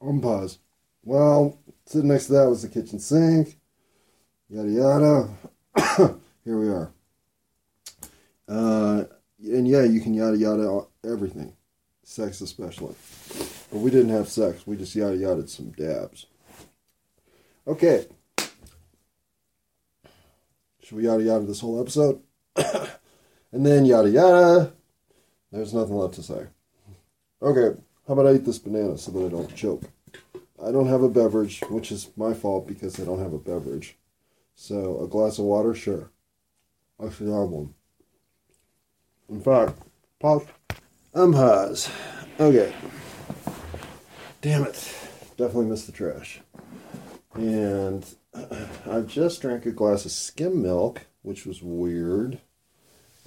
on pause. Well, sitting next to that was the kitchen sink. Yada, yada. Here we are. And yeah, you can yada, yada everything. Sex especially. But we didn't have sex. We just yada, yada some dabs. Okay. Should we yada, yada this whole episode? And then yada, yada. There's nothing left to say. Okay, how about I eat this banana so that I don't choke? I don't have a beverage, which is my fault because I don't have a beverage. So, a glass of water? Sure. I should have one. In fact, pop, I'm high. Okay. Damn it. Definitely missed the trash. And I've just drank a glass of skim milk, which was weird.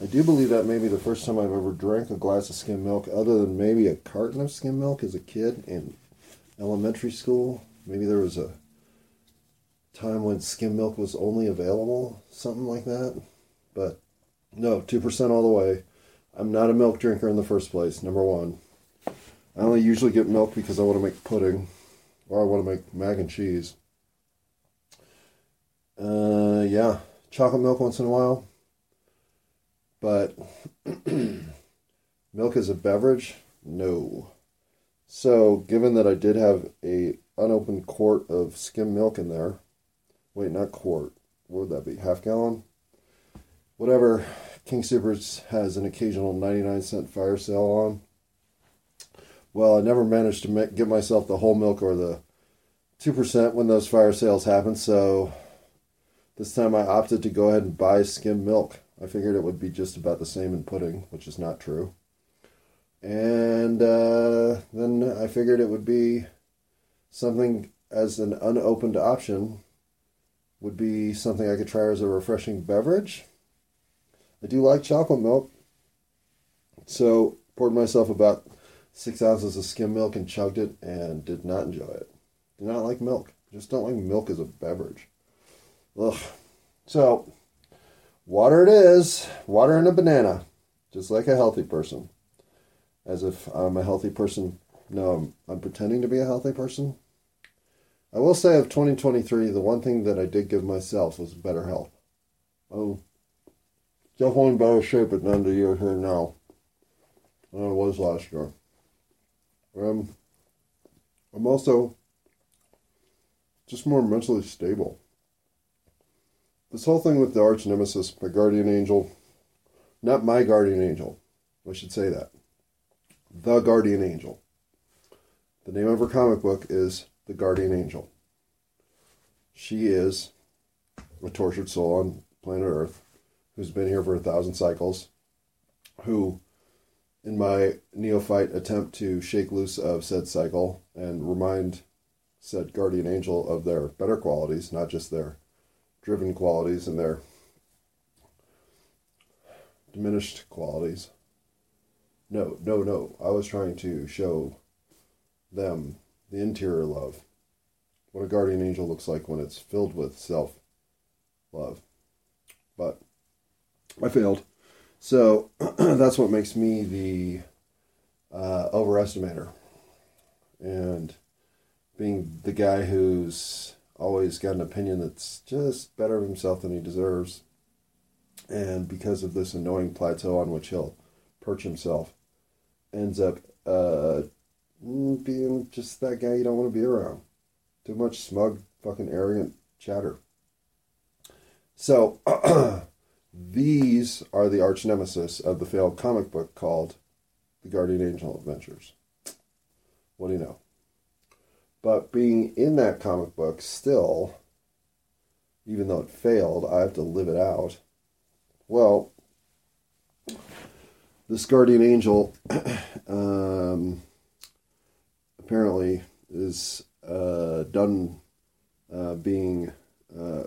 I do believe that may be the first time I've ever drank a glass of skim milk, other than maybe a carton of skim milk as a kid in elementary school. Maybe there was a time when skim milk was only available, something like that. But no, 2% all the way. I'm not a milk drinker in the first place, number one. I only usually get milk because I want to make pudding, or I want to make mac and cheese. Yeah, chocolate milk once in a while. But milk as a beverage? No. So, given that I did have a unopened quart of skim milk in there, wait, not quart, what would that be, half gallon? Whatever, King Soopers has an occasional 99-cent fire sale on. Well, I never managed to get myself the whole milk or the 2% when those fire sales happen, so this time I opted to go ahead and buy skim milk. I figured it would be just about the same in pudding, which is not true. And then I figured it would be something as an unopened option would be something I could try as a refreshing beverage. I do like chocolate milk. So poured myself about 6 ounces of skim milk and chugged it and did not enjoy it. Do not like milk. Just don't like milk as a beverage. Ugh. So... water it is. Water and a banana. Just like a healthy person. As if I'm a healthy person. No, I'm pretending to be a healthy person. I will say of 2023, the one thing that I did give myself was better health. I'm definitely in better shape at the end of the year here now than I was last year. I'm also just more mentally stable. This whole thing with the arch nemesis, my guardian angel, not my guardian angel, I should say that, the guardian angel. The name of her comic book is The Guardian Angel. She is a tortured soul on planet Earth who's been here for 1,000 cycles, who, in my neophyte attempt to shake loose of said cycle and remind said guardian angel of their better qualities, not just their driven qualities and their diminished qualities. No. I was trying to show them the interior love. What a guardian angel looks like when it's filled with self-love. But I failed. So that's what makes me the overestimator. And being the guy who's always got an opinion that's just better of himself than he deserves. And because of this annoying plateau on which he'll perch himself, ends up being just that guy you don't want to be around. Too much smug, fucking arrogant chatter. So, these are the arch nemesis of the failed comic book called The Guardian Angel Adventures. What do you know? But being in that comic book still, even though it failed, I have to live it out. Well, this guardian angel apparently is done being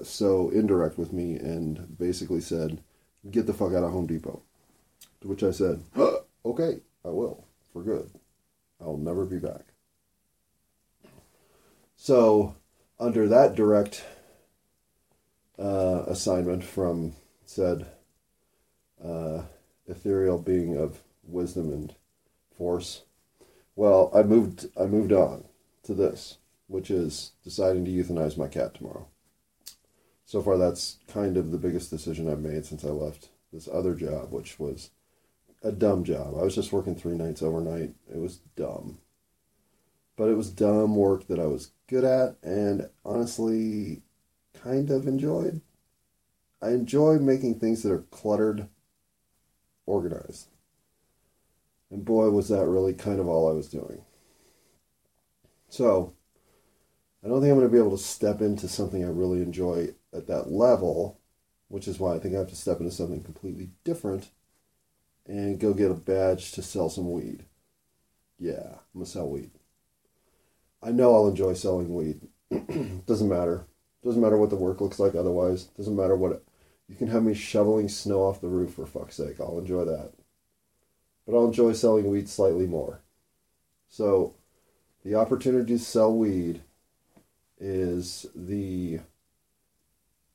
so indirect with me and basically said, get the fuck out of Home Depot. To which I said, okay, I will, for good. I'll never be back. So, under that direct assignment from said ethereal being of wisdom and force, well, I moved on to this, which is deciding to euthanize my cat tomorrow. So far, that's kind of the biggest decision I've made since I left this other job, which was a dumb job. I was just working 3 nights overnight. It was dumb. But it was dumb work that I was good at and honestly kind of enjoyed. I enjoy making things that are cluttered, organized. And boy, was that really kind of all I was doing. So, I don't think I'm going to be able to step into something I really enjoy at that level, which is why I think I have to step into something completely different and go get a badge to sell some weed. Yeah, I'm going to sell weed. I know I'll enjoy selling weed. Doesn't matter. Doesn't matter what the work looks like otherwise. Doesn't matter what... You can have me shoveling snow off the roof, for fuck's sake. I'll enjoy that. But I'll enjoy selling weed slightly more. So, the opportunity to sell weed is the...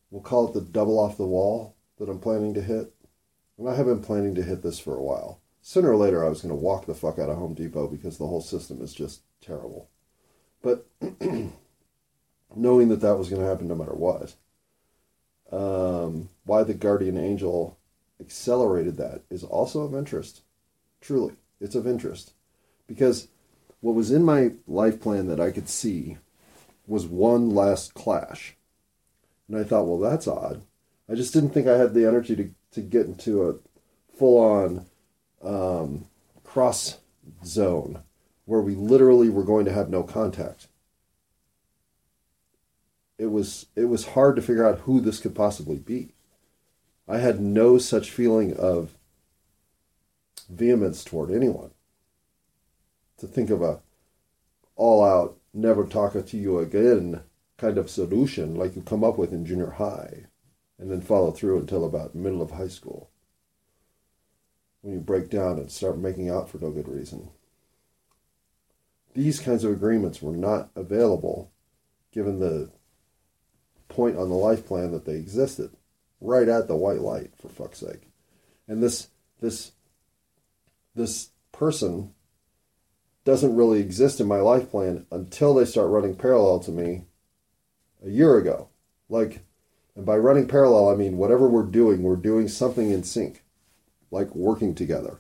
We'll call it the double off the wall that I'm planning to hit. And I have been planning to hit this for a while. Sooner or later, I was going to walk the fuck out of Home Depot because the whole system is just terrible. But knowing that that was going to happen no matter what, why the Guardian Angel accelerated that is also of interest. Truly, it's of interest. Because what was in my life plan that I could see was one last clash. And I thought, well, that's odd. I just didn't think I had the energy to get into a full-on cross zone where we literally were going to have no contact. It was hard to figure out who this could possibly be. I had no such feeling of vehemence toward anyone. To think of a all-out, never talk to you again kind of solution like you come up with in junior high and then follow through until about middle of high school when you break down and start making out for no good reason. These kinds of agreements were not available given the point on the life plan that they existed right at the white light, for fuck's sake. And this person doesn't really exist in my life plan until they start running parallel to me a year ago. Like, and by running parallel, I mean whatever we're doing something in sync, like working together.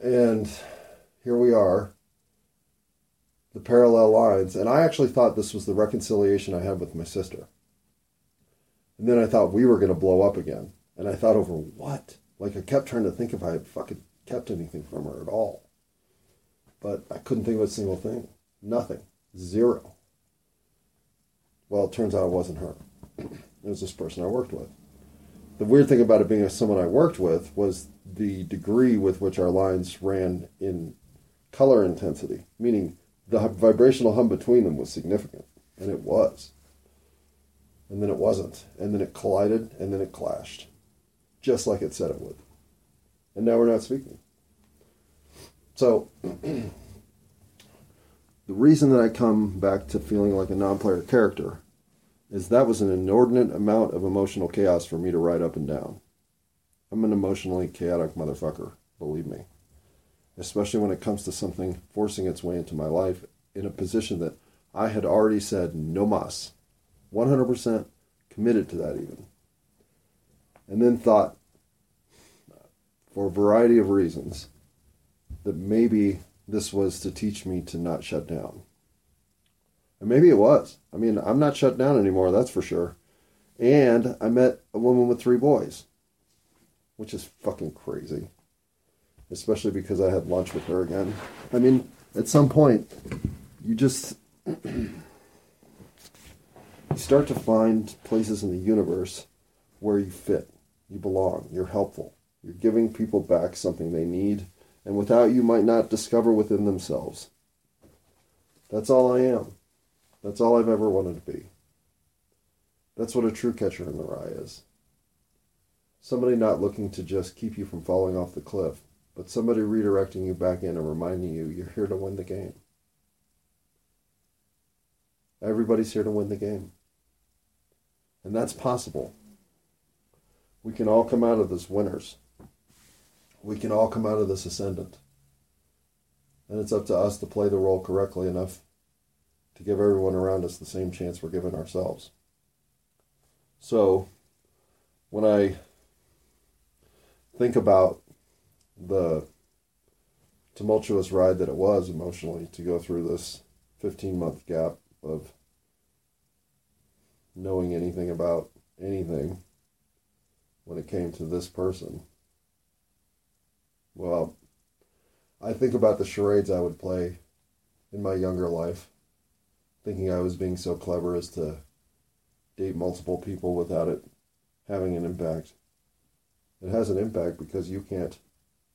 And here we are, the parallel lines, and I actually thought this was the reconciliation I had with my sister. And then I thought we were going to blow up again. And I thought over what? Like I kept trying to think if I had fucking kept anything from her at all. But I couldn't think of a single thing. Nothing. Zero. Well, it turns out it wasn't her. It was this person I worked with. The weird thing about it being someone I worked with was the degree with which our lines ran in color intensity, meaning the vibrational hum between them was significant, and it was. And then it wasn't, and then it collided, and then it clashed, just like it said it would. And now we're not speaking. So, the reason that I come back to feeling like a non-player character is that was an inordinate amount of emotional chaos for me to ride up and down. I'm an emotionally chaotic motherfucker, believe me. Especially when it comes to something forcing its way into my life in a position that I had already said no mas. 100% committed to that even. And then thought, for a variety of reasons, that maybe this was to teach me to not shut down. And maybe it was. I mean, I'm not shut down anymore, that's for sure. And I met a woman with 3 boys, which is fucking crazy. Especially because I had lunch with her again. I mean, at some point, you just you start to find places in the universe where you fit, you belong, you're helpful. You're giving people back something they need, and without you might not discover within themselves. That's all I am. That's all I've ever wanted to be. That's what a true catcher in the rye is. Somebody not looking to just keep you from falling off the cliff, but somebody redirecting you back in and reminding you you're here to win the game. Everybody's here to win the game. And that's possible. We can all come out of this winners. We can all come out of this ascendant. And it's up to us to play the role correctly enough to give everyone around us the same chance we're giving ourselves. So, when I think about the tumultuous ride that it was emotionally to go through this 15-month gap of knowing anything about anything when it came to this person, well, I think about the charades I would play in my younger life, thinking I was being so clever as to date multiple people without it having an impact. It has an impact because you can't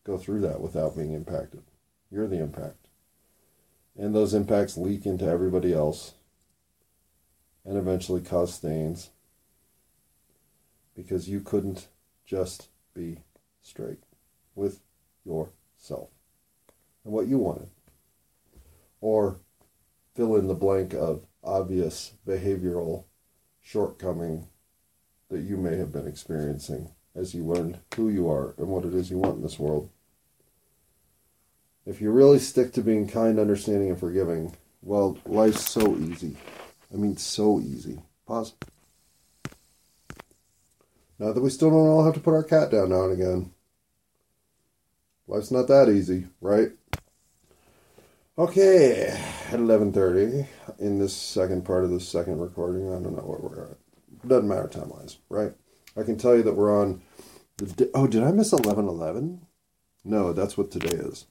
go through that without being impacted. You're the impact. And those impacts leak into everybody else and eventually cause stains because you couldn't just be straight with yourself and what you wanted. Or fill in the blank of obvious behavioral shortcoming that you may have been experiencing as you learned who you are and what it is you want in this world. If you really stick to being kind, understanding, and forgiving, well, life's so easy. I mean, so easy. Pause. Not that we still don't all have to put our cat down now and again. Life's not that easy, right? Okay, at 11:30, in this second part of this second recording, I don't know what we're at. Doesn't matter time-wise, right? I can tell you that we're on... did I miss 11:11? No, that's what today is.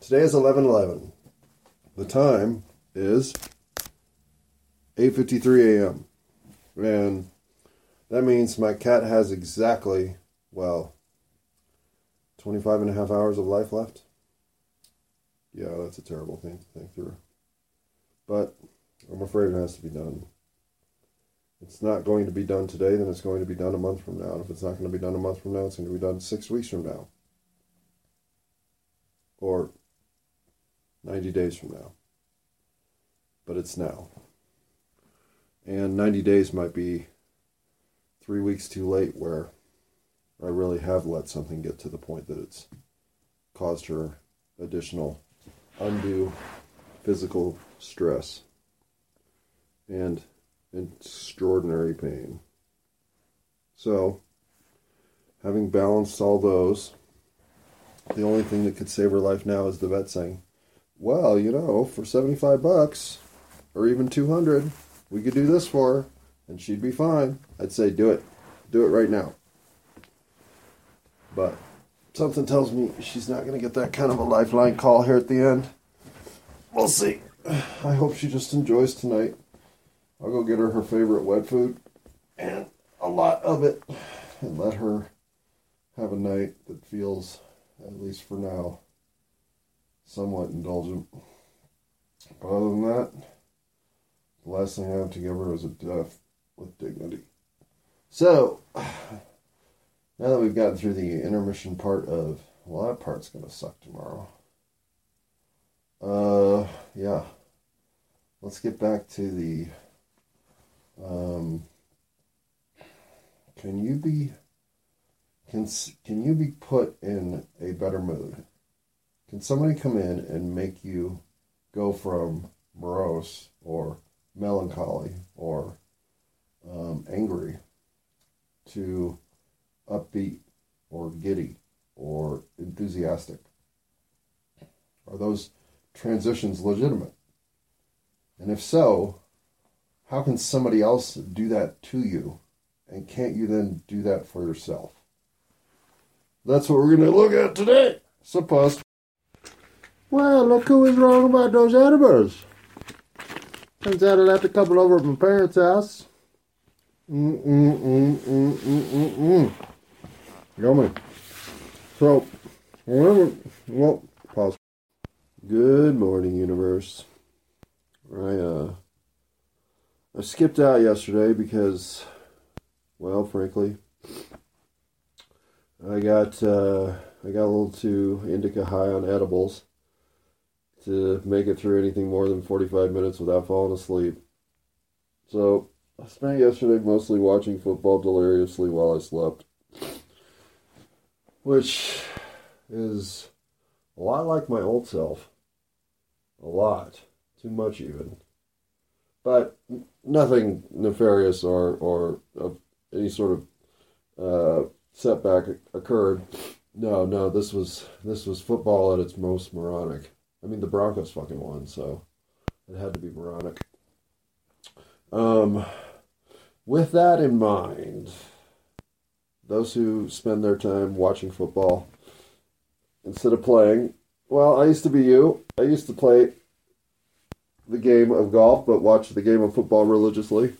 Today is 11:11. The time is 8:53 a.m. And that means my cat has exactly, 25 and a half hours of life left. Yeah, that's a terrible thing to think through. But I'm afraid it has to be done. If it's not going to be done today, then it's going to be done a month from now. And if it's not going to be done a month from now, it's going to be done 6 weeks from now. Or 90 days from now. But it's now. And 90 days might be 3 weeks too late where I really have let something get to the point that it's caused her additional undue physical stress and extraordinary pain. So, having balanced all those, the only thing that could save her life now is the vet saying, well, you know, for $75 or even $200, we could do this for her and she'd be fine. I'd say, do it. Do it right now. But something tells me she's not going to get that kind of a lifeline call here at the end. We'll see. I hope she just enjoys tonight. I'll go get her her favorite wet food, and a lot of it, and let her have a night that feels, at least for now, somewhat indulgent. But other than that, the last thing I have to give her is a death with dignity. So, now that we've gotten through the intermission part of... well, that part's going to suck tomorrow. Yeah. Let's get back to the... Can you be put in a better mood? Can somebody come in and make you go from morose or melancholy or angry to... upbeat or giddy or enthusiastic? Are those transitions legitimate? And if so, how can somebody else do that to you? And can't you then do that for yourself? That's what we're going to look at today. So pause. Well, look who was wrong about those edibles. Turns out I left a couple over at my parents' house. Yummy. So, pause. Good morning, universe. I skipped out yesterday because, well, frankly, I got a little too indica high on edibles to make it through anything more than 45 minutes without falling asleep. So, I spent yesterday mostly watching football deliriously while I slept, which is Well, I like my old self. A lot. Too much, even. But nothing nefarious or of any sort of setback occurred. No, this was football at its most moronic. I mean, the Broncos fucking won, so it had to be moronic. With that in mind, those who spend their time watching football instead of playing, well, I used to be you. I used to play the game of golf, but watch the game of football religiously.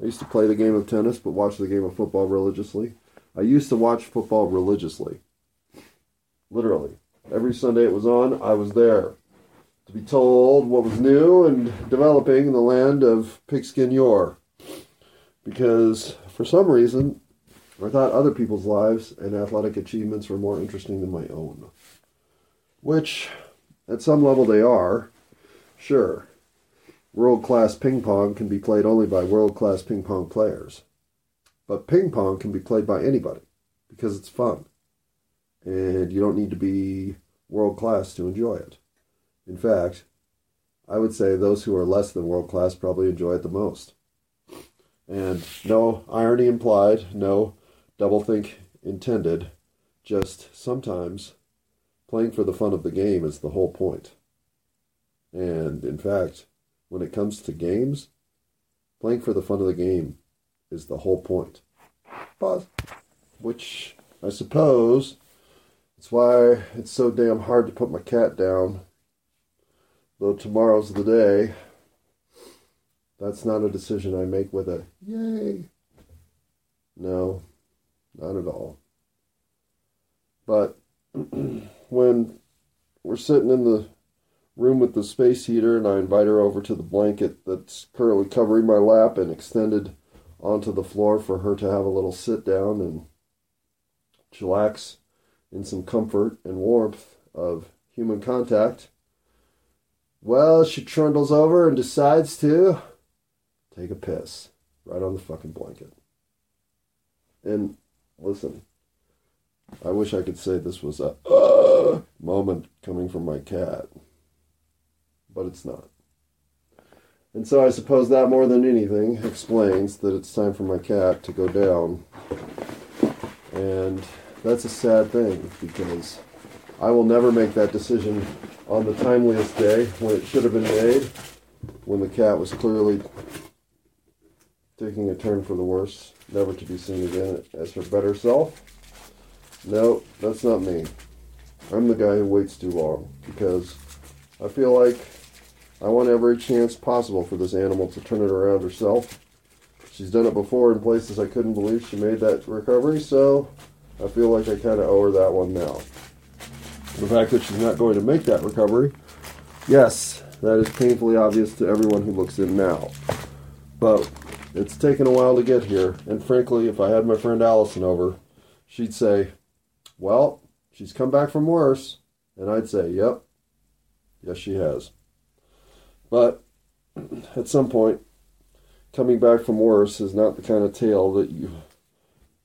I used to play the game of tennis, but watch the game of football religiously. I used to watch football religiously. Literally. Every Sunday it was on, I was there to be told what was new and developing in the land of pigskin yore. Because, for some reason, I thought other people's lives and athletic achievements were more interesting than my own. Which, at some level, they are. Sure. World-class ping pong can be played only by world-class ping pong players. But ping pong can be played by anybody, because it's fun. And you don't need to be world-class to enjoy it. In fact, I would say those who are less than world-class probably enjoy it the most. And no irony implied, no doublethink intended, just sometimes playing for the fun of the game is the whole point. And in fact, when it comes to games, playing for the fun of the game is the whole point. Pause. Which, I suppose, it's why it's so damn hard to put my cat down. Though tomorrow's the day. That's not a decision I make with a yay. No, not at all. But when we're sitting in the room with the space heater and I invite her over to the blanket that's currently covering my lap and extended onto the floor for her to have a little sit down and chillax in some comfort and warmth of human contact, well, she trundles over and decides to take a piss right on the fucking blanket. And listen, I wish I could say this was a moment coming from my cat, but it's not. And so I suppose that more than anything explains that it's time for my cat to go down. And that's a sad thing, because I will never make that decision on the timeliest day when it should have been made, when the cat was clearly taking a turn for the worse, never to be seen again as her better self. No, that's not me. I'm the guy who waits too long, because I feel like I want every chance possible for this animal to turn it around herself. She's done it before in places I couldn't believe she made that recovery, so I feel like I kind of owe her that one now. The fact that she's not going to make that recovery, yes, that is painfully obvious to everyone who looks in now. But it's taken a while to get here, and frankly, if I had my friend Allison over, she'd say, well, she's come back from worse, and I'd say, yep, yes she has. But at some point, coming back from worse is not the kind of tale that you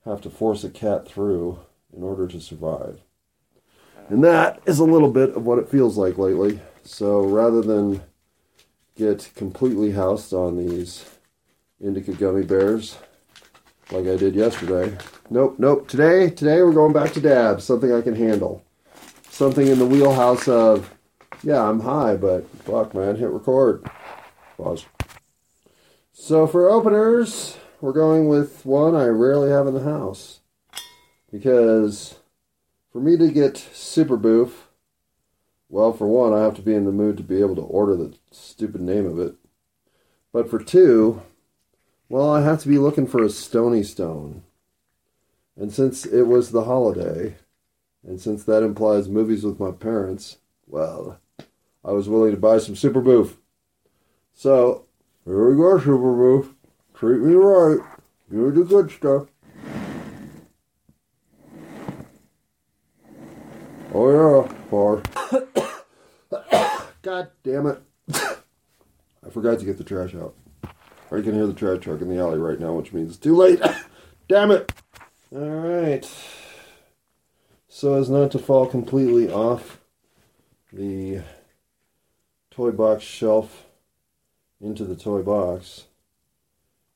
have to force a cat through in order to survive. And that is a little bit of what it feels like lately. So rather than get completely housed on these indica gummy bears like I did yesterday. Nope. Today we're going back to dabs. Something I can handle. Something in the wheelhouse of, yeah, I'm high, but fuck, man, hit record. Pause. So for openers, we're going with one I rarely have in the house. Because for me to get Superboof, well, for one, I have to be in the mood to be able to order the stupid name of it. But for two, well, I have to be looking for a Stony Stone. And since it was the holiday, and since that implies movies with my parents, well, I was willing to buy some Superboof. So, here we go, Superboof. Treat me right. Give me the good stuff. Oh, yeah, far. God damn it. I forgot to get the trash out. I can hear the trash truck in the alley right now, which means it's too late. Damn it. All right. So as not to fall completely off the toy box shelf into the toy box,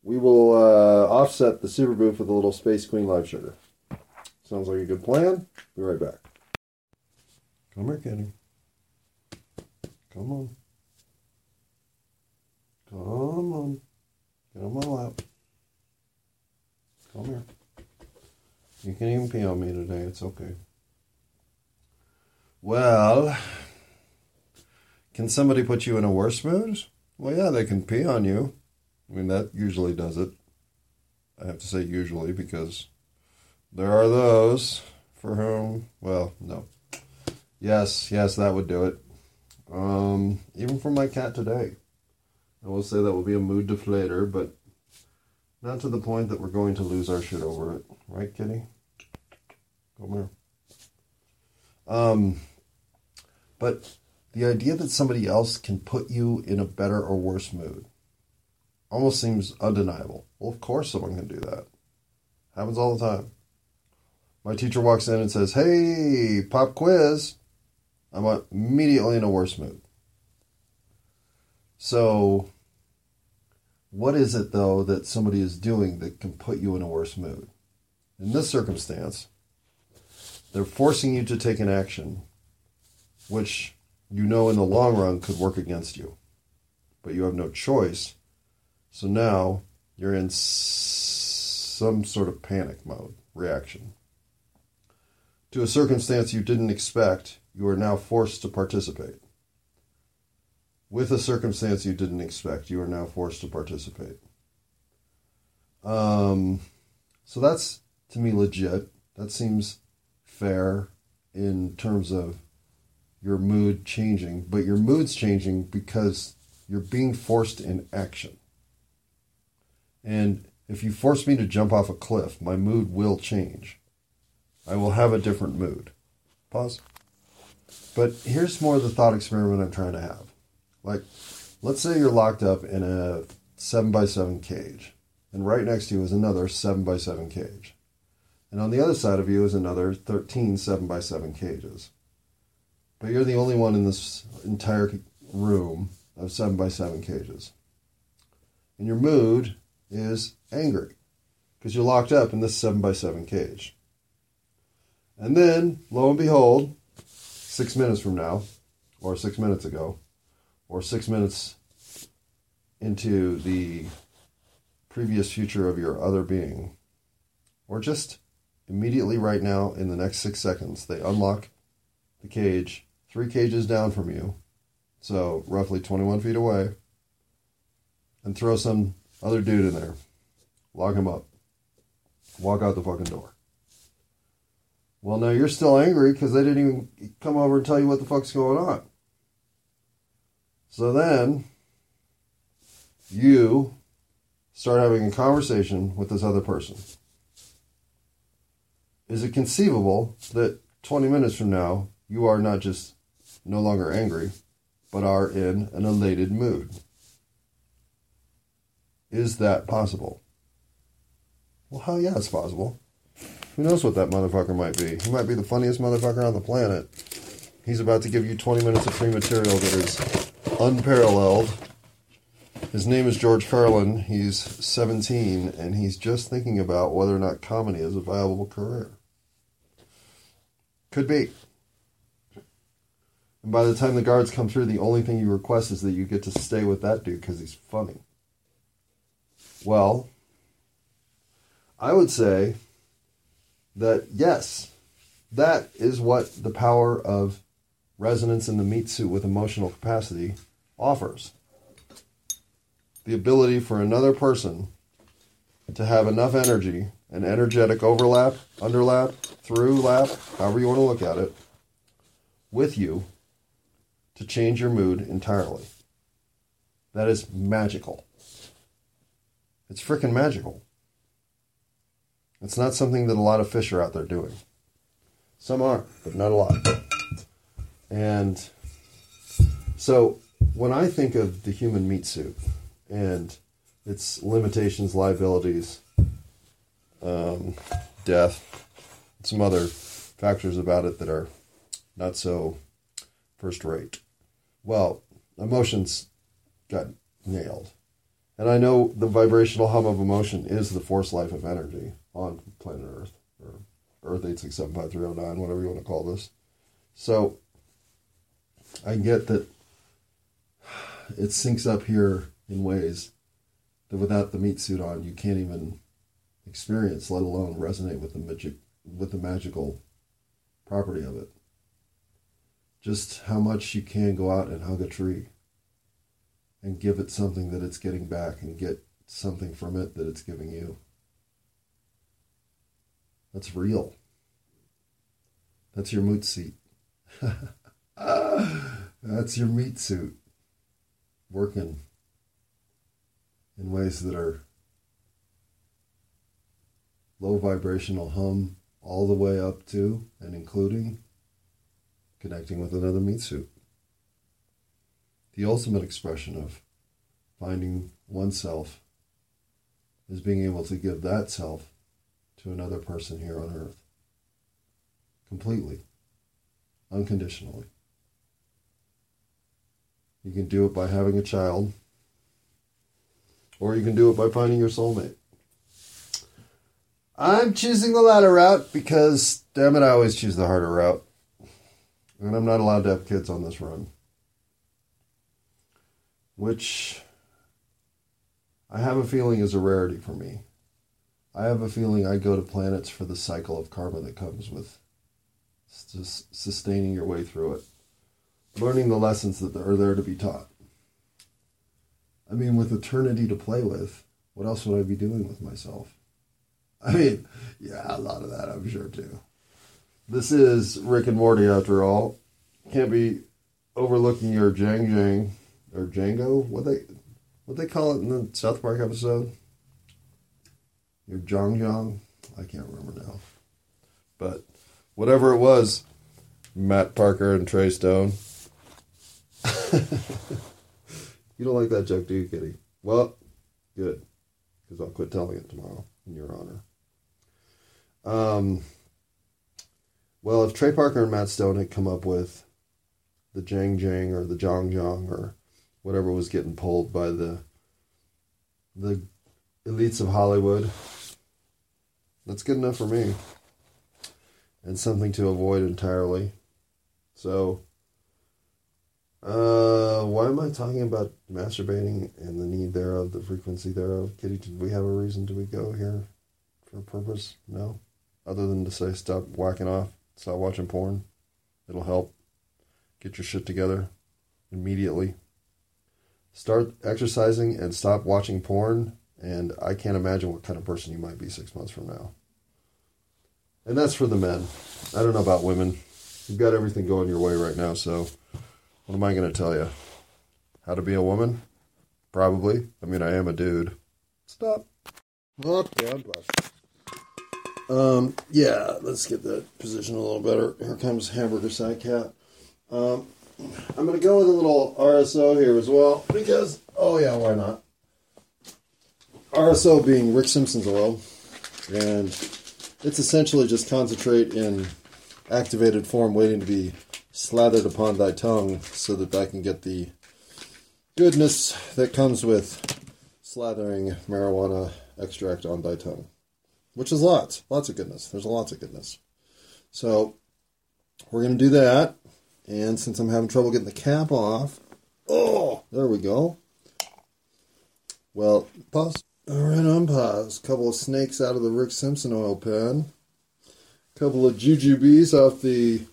we will offset the Superboof with a little Space Queen Live Sugar. Sounds like a good plan. Be right back. Come here, Kenny. Come on. Come on. Get them all out. Come here. You can even pee on me today. It's okay. Well, can somebody put you in a worse mood? Well, yeah, they can pee on you. I mean, that usually does it. I have to say usually because there are those for whom, well, no. Yes, that would do it. Even for my cat today. I will say that will be a mood deflator, but not to the point that we're going to lose our shit over it. Right, kitty? Come here. But the idea that somebody else can put you in a better or worse mood almost seems undeniable. Well, of course someone can do that. Happens all the time. My teacher walks in and says, "Hey, pop quiz." I'm immediately in a worse mood. So, what is it, though, that somebody is doing that can put you in a worse mood? In this circumstance, they're forcing you to take an action, which you know in the long run could work against you. But you have no choice. So now you're in some sort of panic mode, reaction. To a circumstance you didn't expect, you are now forced to participate. With a circumstance you didn't expect, you are now forced to participate. So that's, to me, legit. That seems fair in terms of your mood changing, but your mood's changing because you're being forced in action. And if you force me to jump off a cliff, my mood will change. I will have a different mood. Pause. But here's more of the thought experiment I'm trying to have. Like, let's say you're locked up in a 7x7 cage, and right next to you is another 7x7 cage. And on the other side of you is another 13 7x7 cages. But you're the only one in this entire room of 7x7 cages. And your mood is angry, because you're locked up in this 7x7 cage. And then, lo and behold, 6 minutes from now, or 6 minutes ago, or 6 minutes into the previous future of your other being, or just immediately right now in the next 6 seconds, they unlock the cage, 3 cages down from you, so roughly 21 feet away, and throw some other dude in there, lock him up, walk out the fucking door. Well, now you're still angry because they didn't even come over and tell you what the fuck's going on. So then, you start having a conversation with this other person. Is it conceivable that 20 minutes from now, you are not just no longer angry, but are in an elated mood? Is that possible? Well, hell yeah, it's possible. Who knows what that motherfucker might be? He might be the funniest motherfucker on the planet. He's about to give you 20 minutes of free material that is unparalleled. His name is George Carlin. He's 17, and he's just thinking about whether or not comedy is a viable career. Could be. And by the time the guards come through, the only thing you request is that you get to stay with that dude because he's funny. Well, I would say that, yes, that is what the power of resonance in the meat suit with emotional capacity offers. The ability for another person to have enough energy, an energetic overlap, underlap, through lap, however you want to look at it, with you to change your mood entirely. That is magical. It's freaking magical. It's not something that a lot of fish are out there doing. Some are, but not a lot. And so when I think of the human meat suit and its limitations, liabilities, death, and some other factors about it that are not so first rate. Well, emotions got nailed. And I know the vibrational hum of emotion is the force life of energy on planet Earth, or Earth 8675309, whatever you want to call this. So I get that it syncs up here in ways that without the meat suit on, you can't even experience, let alone resonate with the magical property of it. Just how much you can go out and hug a tree and give it something that it's getting back and get something from it that it's giving you. That's real. That's your moot seat. That's your meat suit working in ways that are low vibrational hum all the way up to and including connecting with another meat suit. The ultimate expression of finding oneself is being able to give that self to another person here on Earth. Completely. Unconditionally. You can do it by having a child, or you can do it by finding your soulmate. I'm choosing the latter route because, damn it, I always choose the harder route. And I'm not allowed to have kids on this run. Which I have a feeling is a rarity for me. I have a feeling I go to planets for the cycle of karma that comes with just sustaining your way through it. Learning the lessons that are there to be taught. I mean, with eternity to play with, what else would I be doing with myself? I mean, yeah, a lot of that I'm sure too. This is Rick and Morty after all. Can't be overlooking your Jang or Django. What they call it in the South Park episode? Your Jong. I can't remember now. But whatever it was, Matt Parker and Trey Stone. You don't like that joke, do you, Kitty? Well, good. Because I'll quit telling it tomorrow in your honor. Well, if Trey Parker and Matt Stone had come up with the Jang or the Jong or whatever was getting pulled by the elites of Hollywood, that's good enough for me. And something to avoid entirely. So, why am I talking about masturbating and the need thereof, the frequency thereof? Kitty, did we have a reason? Do we go here for a purpose? No? Other than to say stop whacking off, stop watching porn. It'll help. Get your shit together immediately. Start exercising and stop watching porn. And I can't imagine what kind of person you might be 6 months from now. And that's for the men. I don't know about women. You've got everything going your way right now, so what am I going to tell you? How to be a woman? Probably. I mean, I am a dude. Stop. Okay, I'm blessed. Yeah, let's get that position a little better. Here comes Hamburger Side Cat. I'm going to go with a little RSO here as well, because, oh yeah, why not? RSO being Rick Simpson's oil, and it's essentially just concentrate in activated form waiting to be slathered upon thy tongue so that I can get the goodness that comes with slathering marijuana extract on thy tongue. Which is lots of goodness. There's lots of goodness. So we're going to do that. And since I'm having trouble getting the cap off, oh, there we go. Well, pause. All right, unpause. A couple of snakes out of the Rick Simpson oil pen. A couple of jujubes off the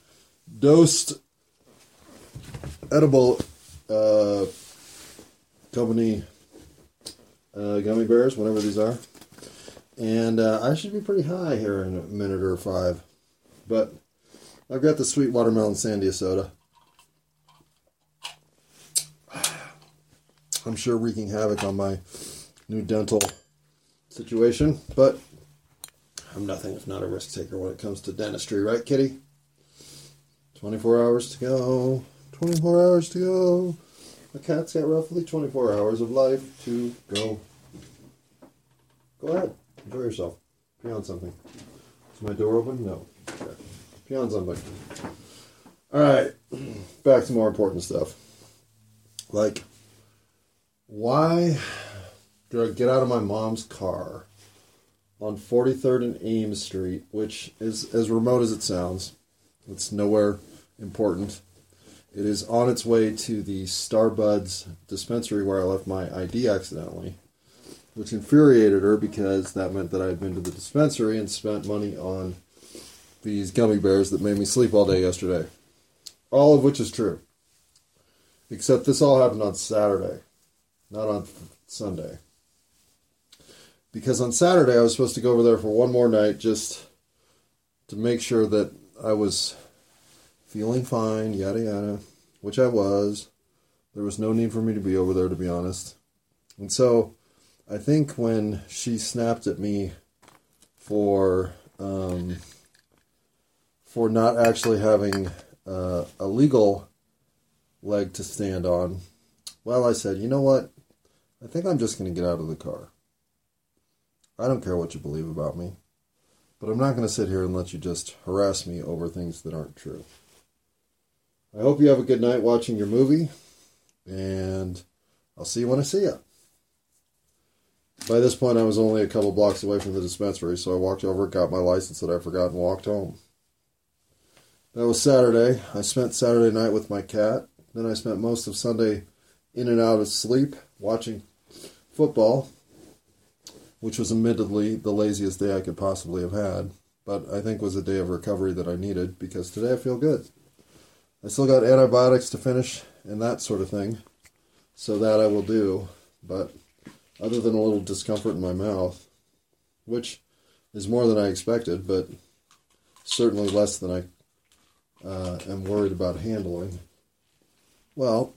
Dosed Edible company gummy bears, whatever these are. And I should be pretty high here in a minute or five. But I've got the sweet watermelon Sandia soda. I'm sure wreaking havoc on my new dental situation. But I'm nothing if not a risk taker when it comes to dentistry. Right, Kitty? 24 hours to go. 24 hours to go. My cat's got roughly 24 hours of life to go. Go ahead. Enjoy yourself. Pee on something. Is my door open? No. Okay. Pee on something. All right, back to more important stuff. Like, why do I get out of my mom's car on 43rd and Ames Street, which is as remote as it sounds? It's nowhere important. It is on its way to the Starbuds dispensary where I left my ID accidentally, which infuriated her because that meant that I had been to the dispensary and spent money on these gummy bears that made me sleep all day yesterday. All of which is true. Except this all happened on Saturday, not on Sunday. Because on Saturday I was supposed to go over there for one more night just to make sure that I was feeling fine, yada yada, which I was. There was no need for me to be over there, to be honest. And so, I think when she snapped at me for not actually having a legal leg to stand on, well, I said, you know what? I think I'm just going to get out of the car. I don't care what you believe about me, but I'm not going to sit here and let you just harass me over things that aren't true. I hope you have a good night watching your movie, and I'll see you when I see you. By this point, I was only a couple blocks away from the dispensary, so I walked over, got my license that I forgot, and walked home. That was Saturday. I spent Saturday night with my cat. Then I spent most of Sunday in and out of sleep, watching football, which was admittedly the laziest day I could possibly have had, but I think was a day of recovery that I needed, because today I feel good. I still got antibiotics to finish and that sort of thing, so that I will do, but other than a little discomfort in my mouth, which is more than I expected, but certainly less than I am worried about handling. Well,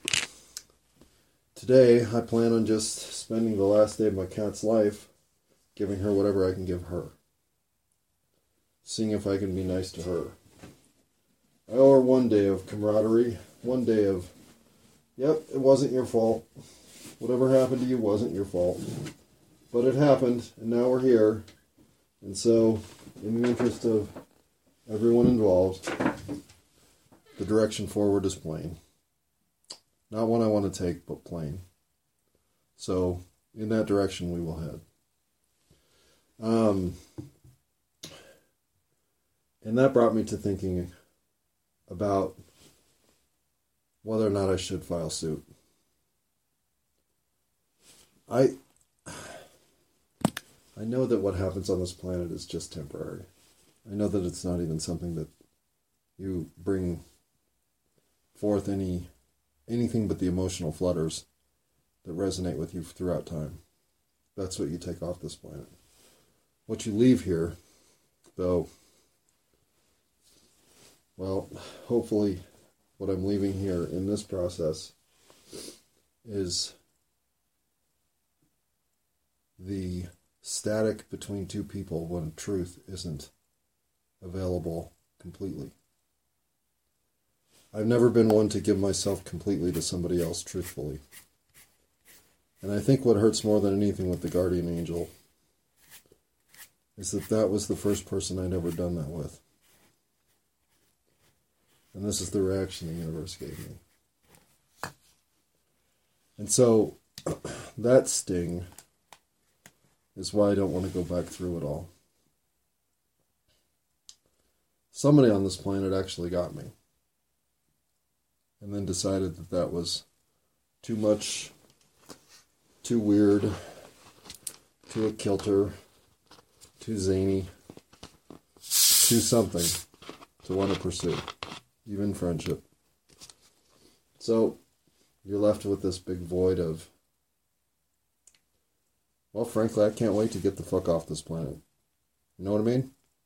today I plan on just spending the last day of my cat's life giving her whatever I can give her. Seeing if I can be nice to her. I owe her one day of camaraderie, one day of, yep, it wasn't your fault. Whatever happened to you wasn't your fault. But it happened, and now we're here. And so, in the interest of everyone involved, the direction forward is plain. Not one I want to take, but plain. So, in that direction we will head. And that brought me to thinking about whether or not I should file suit. I know that what happens on this planet is just temporary. I know that it's not even something that you bring forth anything but the emotional flutters that resonate with you throughout time. That's what you take off this planet. What you leave here, though, well, hopefully what I'm leaving here in this process is the static between two people when truth isn't available completely. I've never been one to give myself completely to somebody else truthfully. And I think what hurts more than anything with the guardian angel is that was the first person I'd ever done that with. And this is the reaction the universe gave me. And so, that sting is why I don't want to go back through it all. Somebody on this planet actually got me. And then decided that was too much, too weird, too a kilter, too zany, too something to want to pursue. Even friendship. So, you're left with this big void of, well, frankly, I can't wait to get the fuck off this planet. You know what I mean?